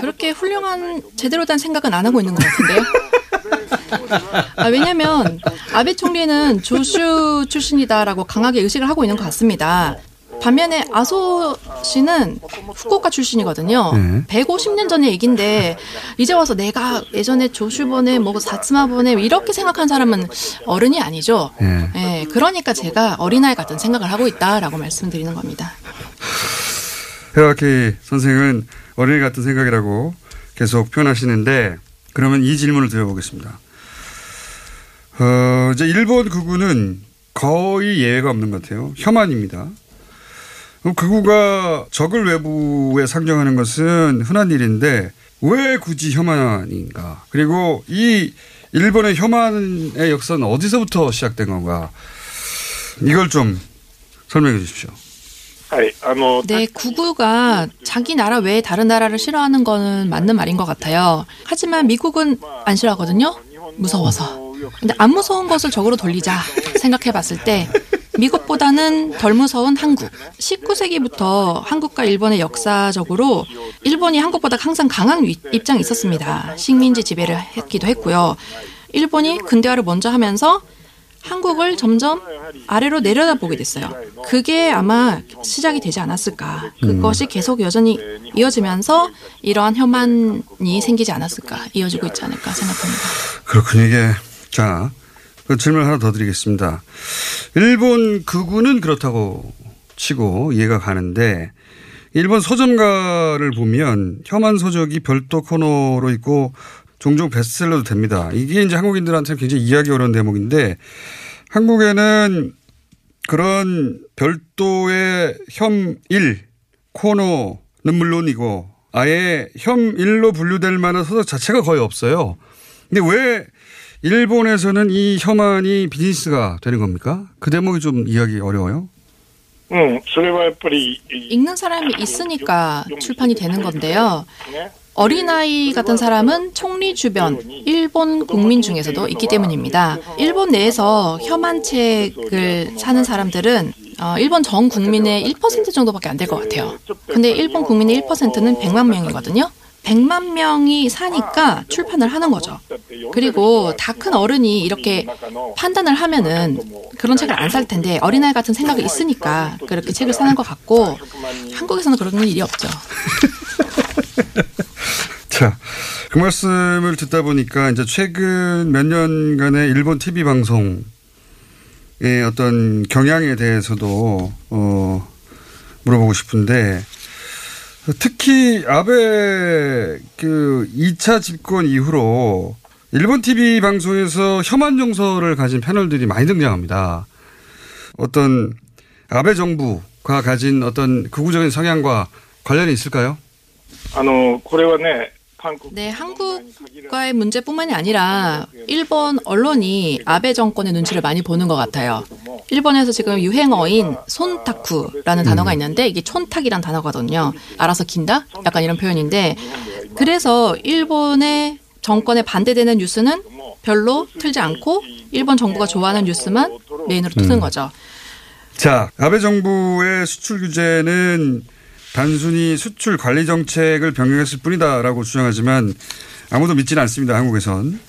그렇게 훌륭한 제대로 된 생각은 안 하고 있는 것 같은데요. 아, 왜냐하면 아베 총리는 조슈 출신이다라고 강하게 의식을 하고 있는 것 같습니다. 반면에 아소 씨는 후쿠오카 출신이거든요. 네. 백오십 년 전의 얘기인데 이제 와서 내가 예전에 조슈번에 뭐 사츠마번에 이렇게 생각한 사람은 어른이 아니죠. 네. 네, 그러니까 제가 어린아이 같은 생각을 하고 있다라고 말씀드리는 겁니다. 테라와키 선생은 어린이 같은 생각이라고 계속 표현하시는데 그러면 이 질문을 드려보겠습니다. 어, 이제 일본 극우는 거의 예외가 없는 것 같아요. 혐한입니다. 극우가 적을 외부에 상정하는 것은 흔한 일인데 왜 굳이 혐한인가? 그리고 이 일본의 혐한의 역사는 어디서부터 시작된 건가? 이걸 좀 설명해 주십시오. 네, 극우가 자기 나라 외에 다른 나라를 싫어하는 건 맞는 말인 것 같아요. 하지만 미국은 안 싫어하거든요. 무서워서. 근데 안 무서운 것을 적으로 돌리자 생각해 봤을 때 미국보다는 덜 무서운 한국. 십구 세기부터 한국과 일본의 역사적으로 일본이 한국보다 항상 강한 입장이 있었습니다. 식민지 지배를 했기도 했고요. 일본이 근대화를 먼저 하면서 한국을 점점 아래로 내려다보게 됐어요. 그게 아마 시작이 되지 않았을까. 그것이 계속 여전히 이어지면서 이러한 혐한이 생기지 않았을까. 이어지고 있지 않을까 생각합니다. 그렇군요. 이게 자. 그 질문 하나 더 드리겠습니다. 일본 극우는 그렇다고 치고 이해가 가는데 일본 서점가를 보면 혐한 서적이 별도 코너로 있고 종종 베스트셀러도 됩니다. 이게 이제 한국인들한테 굉장히 이해하기 어려운 대목인데 한국에는 그런 별도의 혐일 코너는 물론이고 아예 혐일로 분류될 만한 서적 자체가 거의 없어요. 근데 왜 일본에서는 이 혐한이 비즈니스가 되는 겁니까? 그 대목이 좀 이해하기 어려워요? 읽는 사람이 있으니까 출판이 되는 건데요. 어린아이 같은 사람은 총리 주변 일본 국민 중에서도 있기 때문입니다. 일본 내에서 혐한 책을 사는 사람들은 일본 전 국민의 일 퍼센트 정도밖에 안 될 것 같아요. 근데 일본 국민의 일 퍼센트는 백만 명이거든요. 백만 명이 사니까 출판을 하는 거죠. 그리고 다 큰 어른이 이렇게 판단을 하면은 그런 책을 안 살 텐데 어린아이 같은 생각이 있으니까 그렇게 책을 사는 것 같고, 한국에서는 그런 일이 없죠. 자, 그 말씀을 듣다 보니까 이제 최근 몇 년간의 일본 티비 방송의 어떤 경향에 대해서도 어, 물어보고 싶은데, 특히 아베 그 이 차 집권 이후로 일본 티비 방송에서 혐한 정서를 가진 패널들이 많이 등장합니다. 어떤 아베 정부가 가진 어떤 극우적인 성향과 관련이 있을까요? 네, 한국과의 문제뿐만이 아니라 일본 언론이 아베 정권의 눈치를 많이 보는 것 같아요. 일본에서 지금 유행어인 손타쿠라는 음. 단어가 있는데 이게 촌탁이란 단어거든요. 알아서 긴다? 약간 이런 표현인데, 그래서 일본의 정권에 반대되는 뉴스는 별로 틀지 않고 일본 정부가 좋아하는 뉴스만 메인으로 트는 음. 거죠. 자, 아베 정부의 수출 규제는 단순히 수출 관리 정책을 변경했을 뿐이다라고 주장하지만 아무도 믿지는 않습니다, 한국에선.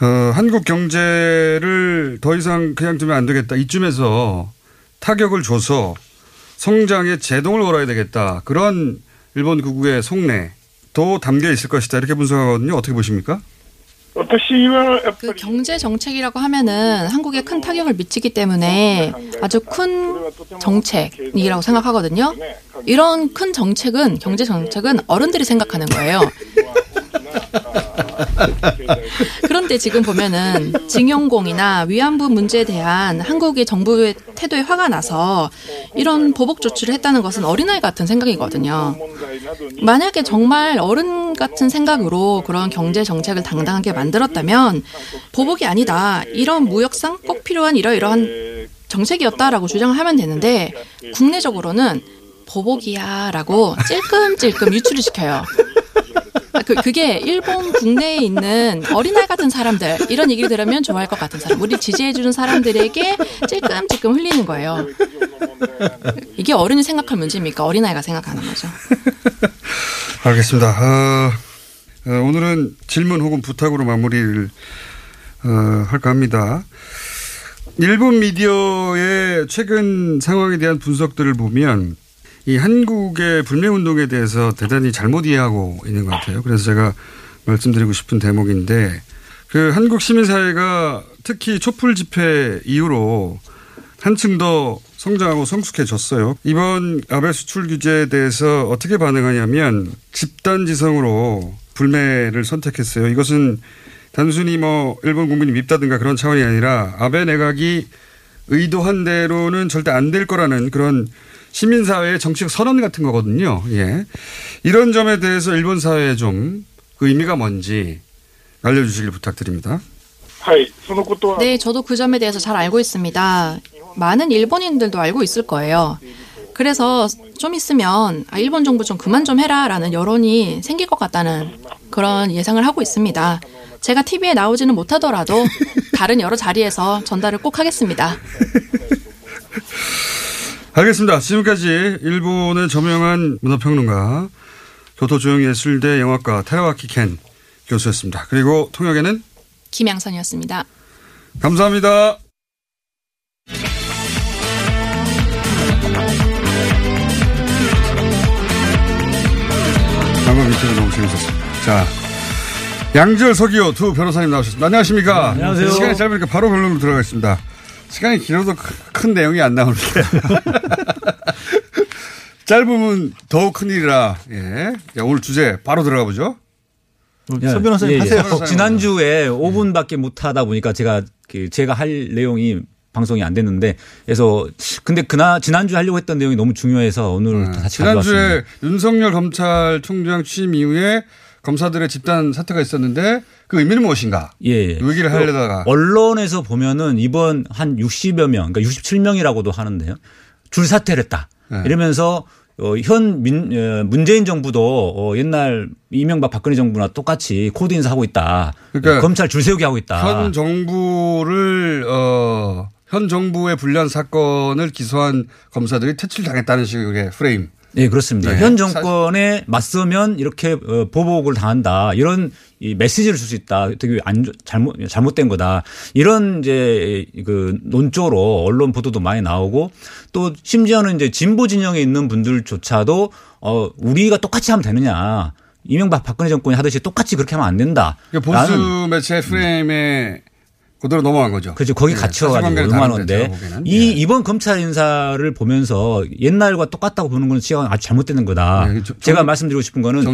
어, 한국 경제를 더 이상 그냥 두면 안 되겠다. 이쯤에서 타격을 줘서 성장의 제동을 걸어야 되겠다. 그런 일본 극우의 속내도 담겨 있을 것이다. 이렇게 분석하거든요. 어떻게 보십니까? 그 경제 정책이라고 하면은 한국에 큰 타격을 미치기 때문에 아주 큰 정책이라고 생각하거든요. 이런 큰 정책은, 경제 정책은 어른들이 생각하는 거예요. 그런데 지금 보면은 징용공이나 위안부 문제에 대한 한국의 정부의 태도에 화가 나서 이런 보복 조치를 했다는 것은 어린아이 같은 생각이거든요. 만약에 정말 어른 같은 생각으로 그런 경제 정책을 당당하게 만들었다면 보복이 아니다, 이런 무역상 꼭 필요한 이러이러한 정책이었다라고 주장하면 되는데, 국내적으로는 보복이야 라고 찔끔찔끔 유출을 시켜요. 그, 그게 일본 국내에 있는 어린아이 같은 사람들, 이런 얘기를 들으면 좋아할 것 같은 사람, 우리 지지해주는 사람들에게 찔끔찔끔 흘리는 거예요. 이게 어른이 생각할 문제입니까? 어린아이가 생각하는 거죠. 알겠습니다. 어, 어, 오늘은 질문 혹은 부탁으로 마무리를 어, 할까 합니다. 일본 미디어의 최근 상황에 대한 분석들을 보면 이 한국의 불매운동에 대해서 대단히 잘못 이해하고 있는 것 같아요. 그래서 제가 말씀드리고 싶은 대목인데, 그 한국 시민사회가 특히 촛불 집회 이후로 한층 더 성장하고 성숙해졌어요. 이번 아베 수출 규제에 대해서 어떻게 반응하냐면 집단지성으로 불매를 선택했어요. 이것은 단순히 뭐 일본 국민이 밉다든가 그런 차원이 아니라 아베 내각이 의도한 대로는 절대 안 될 거라는 그런 시민사회의 정치적 선언 같은 거거든요. 예. 이런 점에 대해서 일본 사회의 좀 그 의미가 뭔지 알려주시길 부탁드립니다. 네, 저도 그 점에 대해서 잘 알고 있습니다. 많은 일본인들도 알고 있을 거예요. 그래서 좀 있으면 아, 일본 정부 좀 그만 좀 해라라는 여론이 생길 것 같다는 그런 예상을 하고 있습니다. 제가 티비에 나오지는 못하더라도 다른 여러 자리에서 전달을 꼭 하겠습니다. 알겠습니다. 지금까지 일본의 저명한 문화평론가, 교토조형예술대 영화과 테라와키 켄 교수였습니다. 그리고 통역에는 김양선이었습니다. 감사합니다. 방금 인터뷰 너무 재밌었습니다. 자, 양지열, 서기호 두 변호사님 나오셨습니다. 안녕하십니까? 안녕하세요. 시간이 짧으니까 바로 변론으로 들어가겠습니다. 시간이 길어도 큰 내용이 안 나오는데. 짧으면 더욱 큰일이라. 예. 야, 오늘 주제 바로 들어가 보죠. 서 변호사님, 예, 하세요. 예. 지난주에 오 분밖에 못 하다 보니까 제가 제가 할 내용이 방송이 안 됐는데, 그래서 근데 그나 지난주 하려고 했던 내용이 너무 중요해서 오늘 아, 다시 가져왔습니다. 지난주에 윤석열 검찰총장 취임 이후에 검사들의 집단 사퇴가 있었는데 그 의미는 무엇인가? 예. 얘기를 하려다가. 언론에서 보면은 이번 한 육십여 명, 그러니까 육십칠 명이라고도 하는데요, 줄 사퇴를 했다. 예. 이러면서 어, 현 민, 문재인 정부도 어, 옛날 이명박 박근혜 정부나 똑같이 코드 인사하고 있다. 그러니까 검찰 줄 세우기 하고 있다. 현 정부를 어, 현 정부의 불리한 사건을 기소한 검사들이 퇴출당했다는 식의 프레임. 네, 그렇습니다. 네. 현 정권에 맞서면 이렇게 보복을 당한다. 이런 이 메시지를 줄 수 있다. 되게 안 잘못 잘못된 거다. 이런 이제 그 논조로 언론 보도도 많이 나오고 또 심지어는 이제 진보 진영에 있는 분들조차도 어 우리가 똑같이 하면 되느냐? 이명박 박근혜 정권이 하듯이 똑같이 그렇게 하면 안 된다. 그러니까 보수 매체 프레임에 그대로 넘어간 거죠. 그렇죠. 거기 갇혀가지고 네, 얼마나인데 이 네. 이번 검찰 인사를 보면서 옛날과 똑같다고 보는 건 시각은 아주 잘못되는 거다. 네, 저, 정, 제가 말씀드리고 싶은 거는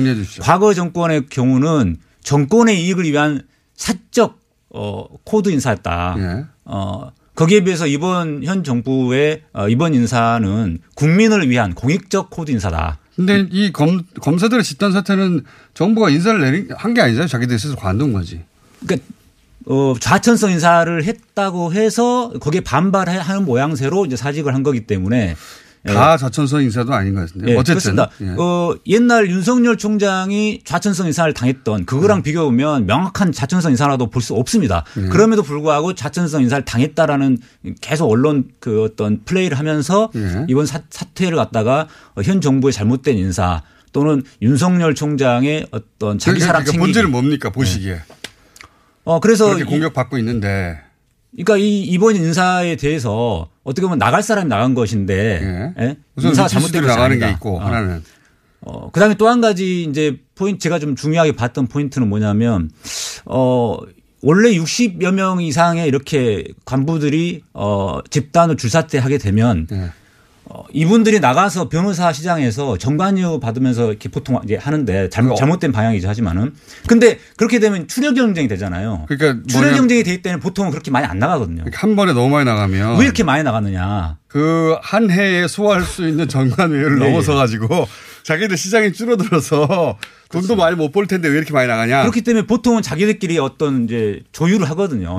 과거 정권의 경우는 정권의 이익을 위한 사적 어, 코드 인사였다. 네. 어, 거기에 비해서 이번 현 정부의 어, 이번 인사는 국민을 위한 공익적 코드 인사다. 근데 이 검, 검사들의 집단 사퇴는 정부가 인사를 내린 한 게 아니잖아요. 자기들이 스스로 관둔 거지. 그러니까 어, 좌천성 인사를 했다고 해서 거기에 반발하는 모양새로 이제 사직을 한 거기 때문에 다 예. 좌천성 인사도 아닌 것 같은데 예, 어쨌든 예. 어, 옛날 윤석열 총장이 좌천성 인사를 당했던 그거랑 예. 비교하면 명확한 좌천성 인사라도 볼 수 없습니다. 예. 그럼에도 불구하고 좌천성 인사를 당했다라는 계속 언론 그 어떤 플레이를 하면서 예. 이번 사, 사태를 갖다가 현 정부의 잘못된 인사 또는 윤석열 총장의 어떤 자기 사람 그러니까 챙기기. 본질은 뭡니까 보시기에. 예. 어 그래서 그렇게 공격받고 있는데. 그러니까 이 이번 인사에 대해서 어떻게 보면 나갈 사람이 나간 것인데 예. 예? 인사가 잘못된 것이 나가는 아니다. 게 있고 어. 하나는. 어 그다음에 또 한 가지 이제 포인트 제가 좀 중요하게 봤던 포인트는 뭐냐면 어 원래 육십여 명 이상의 이렇게 간부들이 어 집단으로 줄사퇴하게 되면. 예. 어, 이분들이 나가서 변호사 시장에서 정관료 받으면서 이렇게 보통 이제 하는데 잘못, 잘못된 방향이죠 하지만은. 근데 그렇게 되면 출혈 경쟁이 되잖아요. 그러니까 출혈 경쟁이 되기 때문에 보통은 그렇게 많이 안 나가거든요. 그러니까 한 번에 너무 많이 나가면. 왜 이렇게 많이 나가느냐. 그 한 해에 소화할 수 있는 정관료를 네. 넘어서 가지고 자기들 시장이 줄어들어서 돈도 그렇죠. 많이 못 벌 텐데 왜 이렇게 많이 나가냐. 그렇기 때문에 보통은 자기들끼리 어떤 이제 조율을 하거든요.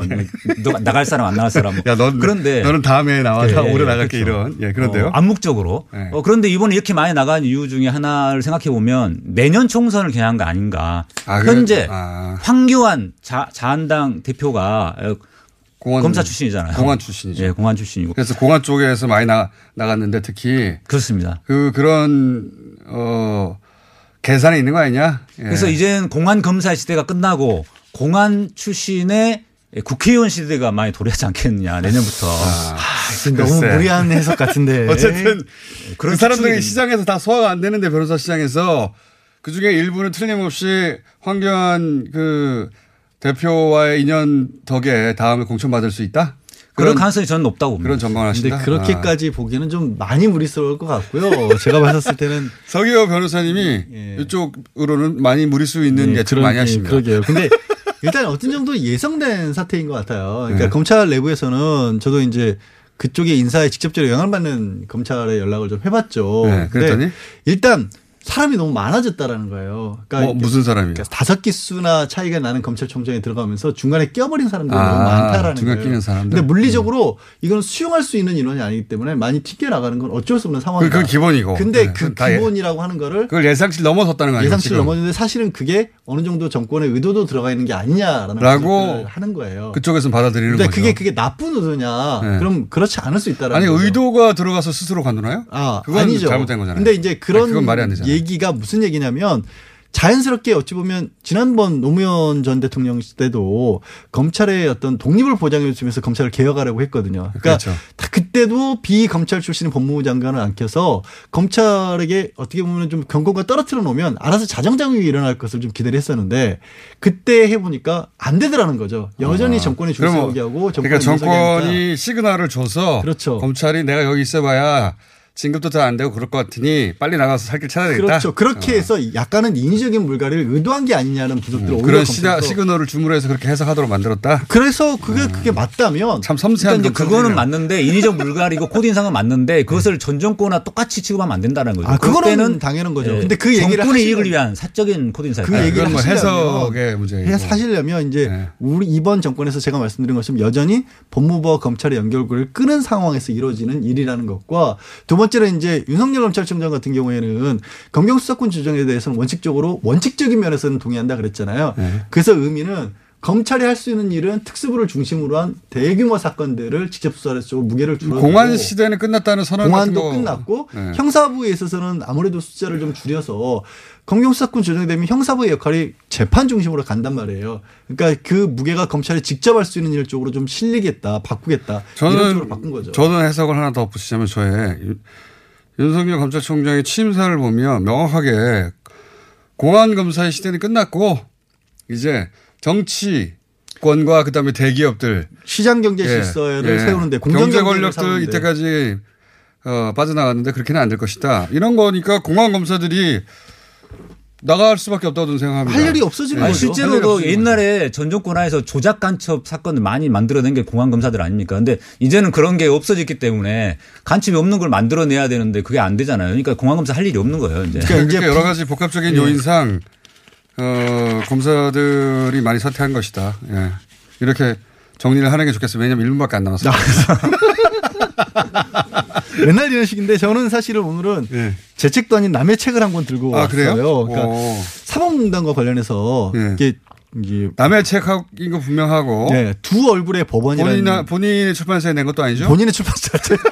너가 나갈 사람 안 나갈 사람. 뭐. 야, 넌, 그런데 너는 다음에 나와서 네, 오래 나갈게 그렇죠. 이런. 예, 그런데요. 어, 암묵적으로. 네. 어, 그런데 이번에 이렇게 많이 나간 이유 중에 하나를 생각해 보면 내년 총선을 겨냥한 거 아닌가. 아, 현재 아. 황교안 자, 자한당 대표가 공안, 검사 출신이잖아요. 공안 출신이죠. 예, 공안 출신이고. 그래서 공안 쪽에서 많이 나, 나갔는데 특히 그렇습니다. 그 그런 어. 계산에 있는 거 아니냐? 예. 그래서 이제는 공안 검사 시대가 끝나고 공안 출신의 국회의원 시대가 많이 도래하지 않겠느냐 내년부터. 아, 아, 너무 무리한 해석 같은데. 어쨌든 그 사람들이 시장에서 다 소화가 안 되는데 변호사 시장에서 그 중에 일부는 틀림없이 황교안 그 대표와의 인연 덕에 다음에 공천받을 수 있다? 그런 가능성이 저는 높다고 봅니다. 그런 전망을 하신다. 그렇게까지 아. 보기에는 좀 많이 무리스러울 것 같고요. 제가 봤을 때는. 서기호 변호사님이 예. 이쪽으로는 많이 무리수 있는 예, 예측을 많이 하십니다. 그러게요. 근데 일단 어떤 정도 예상된 사태인 것 같아요. 그러니까 예. 검찰 내부에서는 저도 이제 그쪽의 인사에 직접적으로 영향을 받는 검찰의 연락을 좀 해봤죠. 예, 그랬더니 일단 사람이 너무 많아졌다라는 거예요. 그러니까 어, 무슨 사람이요? 그러니까 다섯 기수나 차이가 나는 검찰총장에 들어가면서 중간에 껴버린 사람들이 아, 너무 많다라는 중간 거예요. 끼는 사람들. 근데 물리적으로 네. 이건 수용할 수 있는 인원이 아니기 때문에 많이 튀겨 나가는 건 어쩔 수 없는 상황이다. 그건 기본이고. 근데 네. 그 기본이라고 하는 거를 그걸 예상치를 넘어섰다는 거예요. 예상치를 넘었는데 사실은 그게 어느 정도 정권의 의도도 들어가 있는 게 아니냐라는 라고 하는 거예요. 그쪽에서는 받아들이는 거죠. 그게 그게 나쁜 의도냐? 네. 그럼 그렇지 않을 수 있다라는. 아니 거죠. 의도가 들어가서 스스로 관두나요? 아, 그건 아니죠. 잘못된 거잖아요. 근데 이제 그런 아니, 그건 말이 안 되잖아요. 얘기가 무슨 얘기냐면 자연스럽게 어찌 보면 지난번 노무현 전 대통령 때도 검찰의 어떤 독립을 보장해 주면서 검찰을 개혁하려고 했거든요. 그러니까 그렇죠. 다 그때도 비검찰 출신의 법무부 장관을 안 켜서 검찰에게 어떻게 보면 좀 경고가 떨어뜨려 놓으면 알아서 자정장육이 일어날 것을 좀 기대를 했었는데 그때 해보니까 안 되더라는 거죠. 여전히 아, 정권이 줄서기 하고 그러니까 정권이 시그널을 줘서 그렇죠. 검찰이 내가 여기 있어봐야 진급도 잘 안 되고 그럴 것 같으니 빨리 나가서 살길 찾아야 되겠다. 그렇죠. 그렇게 어. 해서 약간은 인위적인 물갈이를 의도한 게 아니냐는 분석들을 음, 그런 시다, 시그널을 줌으로 해서 그렇게 해석하도록 만들었다. 그래서 그게 음. 그게 맞다면 참 섬세한 그러니까 그거는 맞는데 인위적 물갈이고 코드 인상은 맞는데 그것을 전 정권과 똑같이 취급하면 안 된다는 거죠. 아, 그거는 당연한 거죠. 예. 근데 그 얘기를 정권의 이익을 위한 사적인 코드 인상. 그 네, 얘기를 뭐 해석의 문제예요. 사실려면 이제 네. 우리 이번 정권에서 제가 말씀드린 것처럼 여전히 법무부와 검찰의 연결고리를 끄는 상황에서 이루어지는 일이라는 것과 두 번째. 실제로 이제 윤석열 검찰총장 같은 경우에는 검경 수사권 조정에 대해서는 원칙적으로 원칙적인 면에서는 동의한다 그랬잖아요. 네. 그래서 의미는 검찰이 할 수 있는 일은 특수부를 중심으로 한 대규모 사건들을 직접 수사를 했고 무게를 줄여주고. 공안 시대는 끝났다는 선언 같은 거. 공안도 끝났고 네. 형사부에 있어서는 아무래도 숫자를 좀 줄여서 검경수사권 조정되면 형사부의 역할이 재판 중심으로 간단 말이에요. 그러니까 그 무게가 검찰이 직접 할 수 있는 일 쪽으로 좀 실리겠다. 바꾸겠다. 저는, 이런 쪽으로 바꾼 거죠. 저는 해석을 하나 더 붙이자면 저의 윤석열 검찰총장의 취임사를 보면 명확하게 공안검사의 시대는 끝났고 이제 정치권과 그다음에 대기업들. 시장경제 질서를 예, 세우는데. 공정경제 권력들 이때까지 어, 빠져나갔는데 그렇게는 안 될 것이다. 이런 거니까 공안검사들이 나갈 수밖에 없다고 생각합니다. 할 일이 없어지는 네. 거죠. 실제로도 옛날에 전 정권 하에서 조작 간첩 사건을 많이 만들어낸 게 공안검사들 아닙니까? 그런데 이제는 그런 게 없어졌기 때문에 간첩이 없는 걸 만들어내야 되는데 그게 안 되잖아요. 그러니까 공안검사 할 일이 없는 거예요. 이제. 그러니까 이제 여러 가지 복합적인 예. 요인상 어, 검사들이 많이 사퇴한 것이다. 예. 이렇게 정리를 하는 게 좋겠어요. 왜냐하면 일 분밖에 안 남았어요. 맨날 이런 식인데 저는 사실은 오늘은 예. 제 책도 아닌 남의 책을 한 권 들고 아, 왔어요. 그래요? 그러니까 사법농단과 관련해서 예. 이게, 이게 남의 책인 거 분명하고 예. 두 얼굴의 법원이라는 본인이 출판사에 낸 것도 아니죠? 본인의 출판사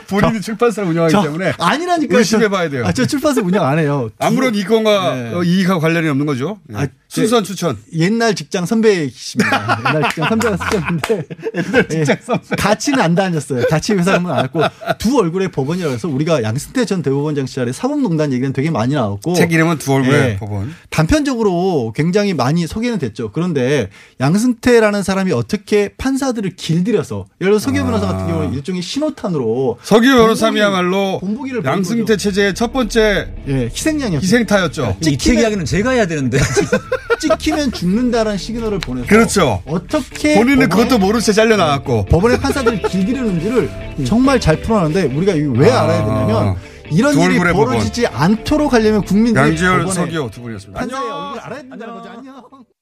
본인이 출판사를 운영하기 저, 때문에 아니라니까요. 의심해봐야 돼요. 아, 저 출판사 운영 안 해요. 아무런 이권과 예. 이익하고 관련이 없는 거죠. 예. 아, 순수한 추천. 옛날 직장 선배이십니다. 옛날 직장 선배가 쓰셨는데. 옛날 직장 선배. 같이는 안 다녔어요. 같이 회사는 안 했고. 두 얼굴의 법원이라고 해서 우리가 양승태 전 대법원장 시절에 사법농단 얘기는 되게 많이 나왔고. 책 이름은 두 얼굴의 네. 법원. 단편적으로 굉장히 많이 소개는 됐죠. 그런데 양승태라는 사람이 어떻게 판사들을 길들여서 예를 들어 서기호 아. 변호사 같은 경우는 일종의 신호탄으로. 서기호 변호사미야말로 양승태 체제의 첫 번째 네. 희생양이었죠. 희생타였죠. 이 책 이야기는 제가 해야 되는데. 찍히면 죽는다라는 시그널을 보내서 그렇죠. 어떻게 본인은 그것도 모른 채 잘려나갔고 법원의 판사들을 길들이는지를 정말 잘 풀어놨는데 우리가 왜 아~ 알아야 되냐면 이런 일이 벌어지지 법원. 않도록 하려면 국민들이 양지열, 서기호 두 분이었습니다. 판사의 얼굴을 알아야 된다는 거죠. 안녕.